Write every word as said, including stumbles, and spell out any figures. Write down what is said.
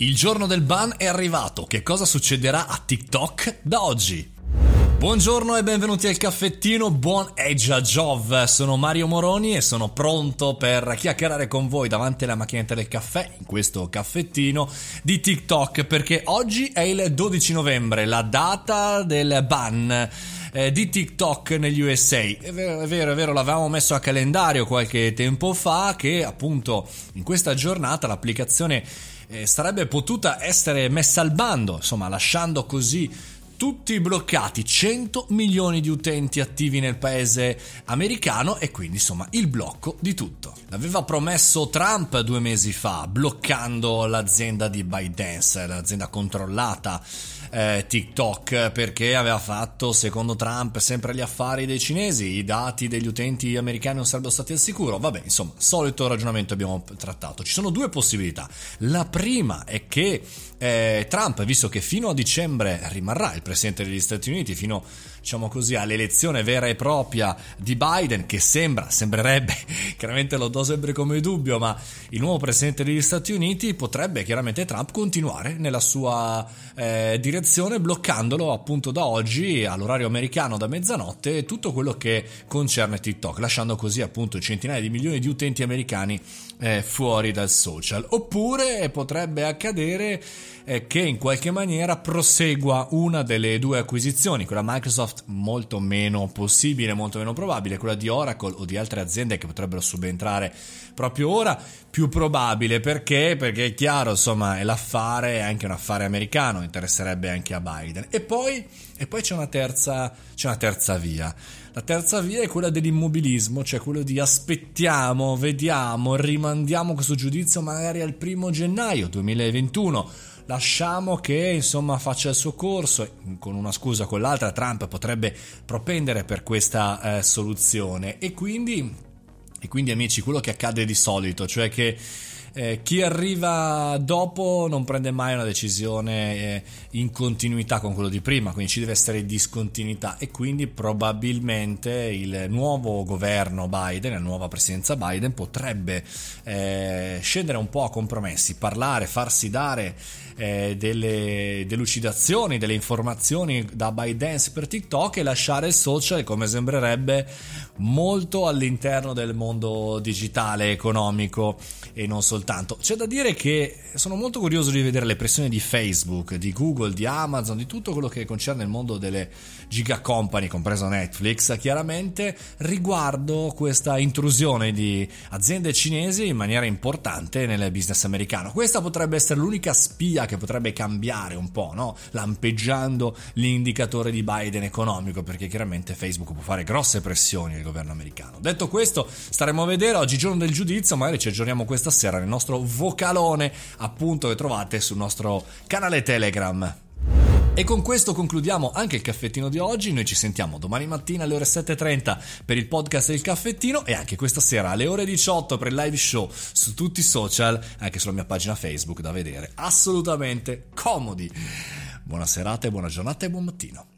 Il giorno del ban è arrivato, che cosa succederà a TikTok da oggi? Buongiorno e benvenuti al caffettino, buon Eggia Giov, sono Mario Moroni e sono pronto per chiacchierare con voi davanti alla macchinetta del caffè, in questo caffettino di TikTok, perché oggi è il dodici novembre, la data del ban Eh, di TikTok negli U S A. È vero, è vero, è vero, l'avevamo messo a calendario qualche tempo fa che appunto in questa giornata l'applicazione eh, sarebbe potuta essere messa al bando, insomma lasciando così tutti bloccati, cento milioni di utenti attivi nel paese americano e quindi insomma il blocco di tutto. L'aveva promesso Trump due mesi fa, bloccando l'azienda di ByteDance, l'azienda controllata eh, TikTok, perché aveva fatto, secondo Trump, sempre gli affari dei cinesi, i dati degli utenti americani non sarebbero stati al sicuro. Vabbè, insomma, solito ragionamento abbiamo trattato. Ci sono due possibilità. La prima è che eh, Trump, visto che fino a dicembre rimarrà il Presidente degli Stati Uniti fino, diciamo così, all'elezione vera e propria di Biden, che sembra, sembrerebbe, chiaramente lo do sempre come dubbio, ma il nuovo Presidente degli Stati Uniti, potrebbe chiaramente Trump continuare nella sua eh, direzione, bloccandolo appunto da oggi all'orario americano da mezzanotte tutto quello che concerne TikTok, lasciando così appunto centinaia di milioni di utenti americani eh, fuori dal social. Oppure potrebbe accadere eh, che in qualche maniera prosegua una delle le due acquisizioni, quella Microsoft molto meno possibile, molto meno probabile, quella di Oracle o di altre aziende che potrebbero subentrare proprio ora, più probabile perché perché è chiaro, insomma, l'affare è anche un affare americano, interesserebbe anche a Biden. E poi e poi c'è una terza c'è una terza via. La terza via è quella dell'immobilismo, cioè quello di aspettiamo, vediamo, rimandiamo questo giudizio magari al primo gennaio duemilaventuno. Lasciamo che insomma faccia il suo corso, con una scusa o con l'altra Trump potrebbe propendere per questa eh, soluzione e quindi, e quindi amici, quello che accade di solito, cioè che Eh, chi arriva dopo non prende mai una decisione eh, in continuità con quello di prima, quindi ci deve essere discontinuità e quindi probabilmente il nuovo governo Biden, la nuova presidenza Biden potrebbe eh, scendere un po' a compromessi, parlare, farsi dare eh, delle delucidazioni, delle informazioni da ByteDance per TikTok e lasciare il social, come sembrerebbe, molto all'interno del mondo digitale, economico e non solo. Soltanto. C'è da dire che sono molto curioso di vedere le pressioni di Facebook, di Google, di Amazon, di tutto quello che concerne il mondo delle giga company, compreso Netflix, chiaramente, riguardo questa intrusione di aziende cinesi in maniera importante nel business americano. Questa potrebbe essere l'unica spia che potrebbe cambiare un po', no? Lampeggiando l'indicatore di Biden economico, perché chiaramente Facebook può fare grosse pressioni al governo americano. Detto questo, staremo a vedere, oggi giorno del giudizio, magari ci aggiorniamo questa sera nel nostro vocalone, appunto, che trovate sul nostro canale Telegram. E con questo concludiamo anche il caffettino di oggi. Noi ci sentiamo domani mattina alle ore sette e trenta per il podcast del caffettino e anche questa sera alle ore diciotto per il live show su tutti i social, anche sulla mia pagina Facebook, da vedere assolutamente comodi. Buona serata, buona giornata e buon mattino.